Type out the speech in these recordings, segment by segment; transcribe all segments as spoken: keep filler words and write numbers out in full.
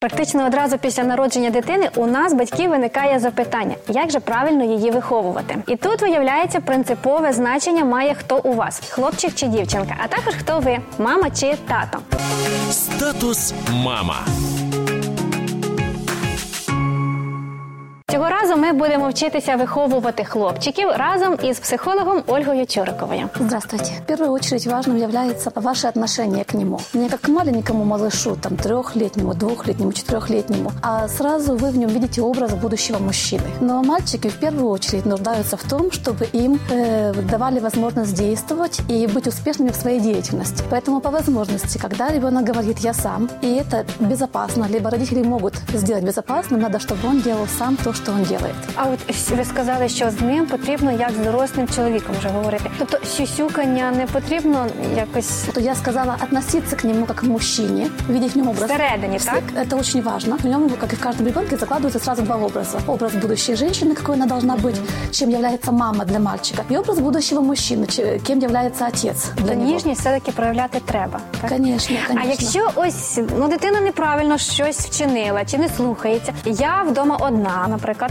Практично одразу після народження дитини у нас, батьків, виникає запитання, як же правильно її виховувати. І тут, виявляється, принципове значення має хто у вас – хлопчик чи дівчинка, а також хто ви – мама чи тато. Статус «мама». Цього разу ми будемо вчитися виховувати хлопчиків разом із психологом Ольгою Чороковою. Здравствуйте. В первую очередь важным является ваше отношение к нему. Не как к маленькому малышу, там, трехлетнему, двухлетнему, четырехлетнему, а сразу вы в нем видите образ будущего мужчины. Но мальчики в первую очередь нуждаются в том, чтобы им э, давали возможность действовать и быть успешными в своей деятельности. Поэтому по возможности, когда ребенок говорит «я сам», и это безопасно, либо родители могут сделать безопасным, надо, чтобы он делал сам то, що він робить. А от ви сказали, що з ним потрібно як з дорослим чоловіком вже говорити. Тобто сюсюкання не потрібно якось... То я сказала, относитися к нему як к мужчині, видіть в ньому образ. Всередині, так? Це дуже важливо. В ньому, як і в кожному ребенку, закладуються одразу два образи. Образ будущей женщины, какой она должна быть, чем является мама для мальчика, і образ будущего мужчины, кем является отец для нього. Ніжність все-таки проявляти треба, так? Конечно, конечно. А якщо ось, ну, дитина неправильно щось вчинила, чи не слухається, я вдома одна, наприклад,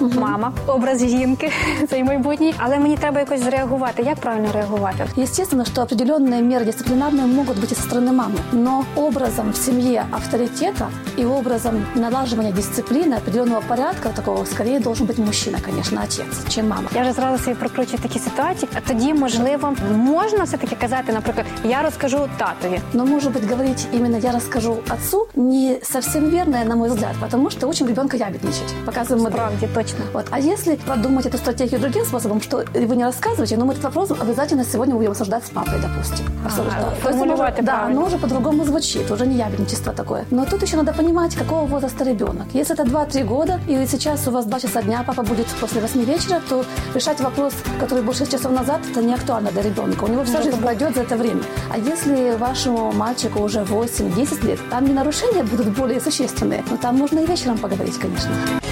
угу. мама, образ жінки, це й майбутній, але мені треба якось зреагувати. Як правильно реагувати? Естественно, что определенные меры дисциплинарные могут быть и со стороны мамы, но образом в семье авторитета и образом налаживания дисциплины, определенного порядка такого, скорее должен быть мужчина, конечно, отец, чем мама. Я вже зразу собі прокручую такі ситуації, а тоді, можливо, можна все-таки казати, наприклад, я розкажу татові. Но, может быть, говорить именно «я расскажу отцу» не совсем верно, на мой взгляд, потому что учим ребенка ябедничать, показываем правде, точно. Вот. А если продумать эту стратегию другим способом, что вы не рассказываете, но мы этот вопрос обязательно сегодня будем обсуждать с папой, допустим. А, формулировать, да, оно уже по-другому звучит, уже не ябедничество такое. Но тут еще надо понимать, какого возраста ребенок. Если это два-три года, и сейчас у вас два часа дня, папа будет после восьми вечера, то решать вопрос, который был шесть часов назад, это не актуально для ребенка. У него вся жизнь пройдет за это время. А если вашему мальчику уже восемь-десять лет, там не нарушения будут более существенные, но там можно и вечером поговорить, конечно.